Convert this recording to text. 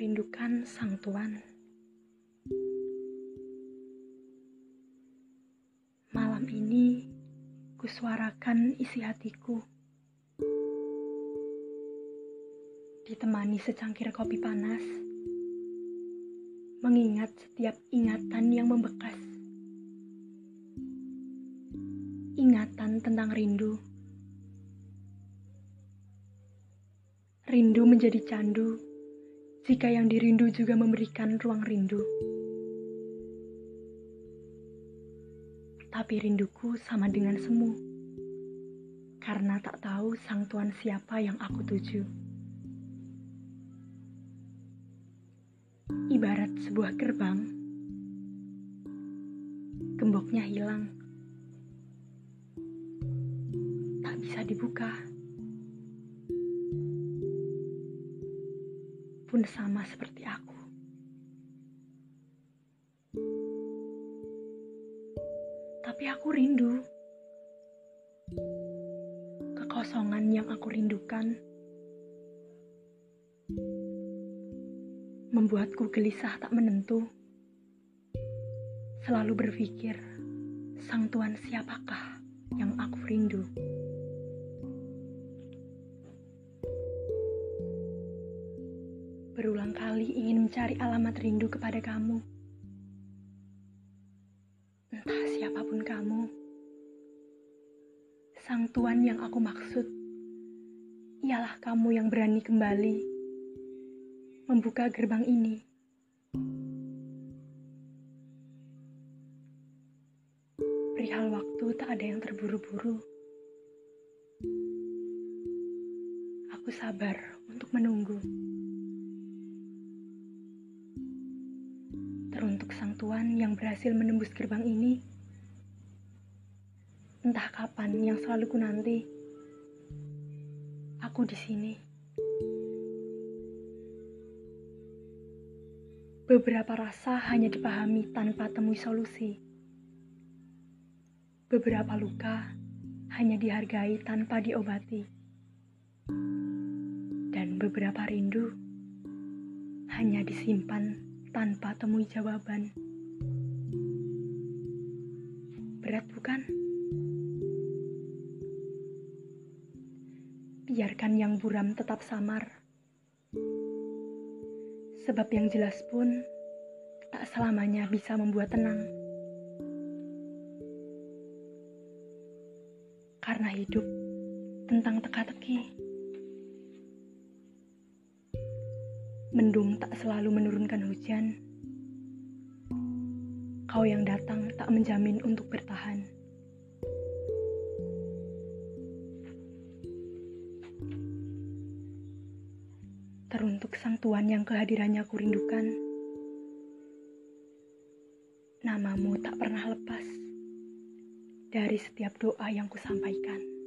merindukan sang tuan. Malam ini kusuarakan isi hatiku, ditemani secangkir kopi panas, mengingat setiap ingatan yang membekas. Ingatan tentang rindu menjadi candu jika yang dirindu juga memberikan ruang rindu. Tapi rinduku sama dengan semu, karena tak tahu sang tuan siapa yang aku tuju. Ibarat sebuah gerbang, gemboknya hilang, tak bisa dibuka. Pun sama seperti aku. Tapi aku rindu. Kekosongan yang aku rindukan membuatku gelisah tak menentu. Selalu berpikir, sang tuan siapakah yang aku rindu? Berulang kali ingin mencari alamat rindu kepada kamu. Entah siapapun kamu, sang tuan yang aku maksud ialah kamu yang berani kembali membuka gerbang ini. Perihal waktu tak ada yang terburu-buru. Aku sabar untuk menunggu. Teruntuk sang tuan yang berhasil menembus gerbang ini, entah kapan yang selalu ku nanti, aku di sini. Beberapa rasa hanya dipahami tanpa temui solusi. Beberapa luka hanya dihargai tanpa diobati. Dan beberapa rindu hanya disimpan tanpa temui jawaban. Berat bukan? Biarkan yang buram tetap samar, sebab yang jelas pun tak selamanya bisa membuat tenang. Karena hidup tentang teka-teki. Mendung tak selalu menurunkan hujan. Kau yang datang tak menjamin untuk bertahan. Teruntuk sang tuan yang kehadirannya ku rindukan, namamu tak pernah lepas dari setiap doa yang ku sampaikan.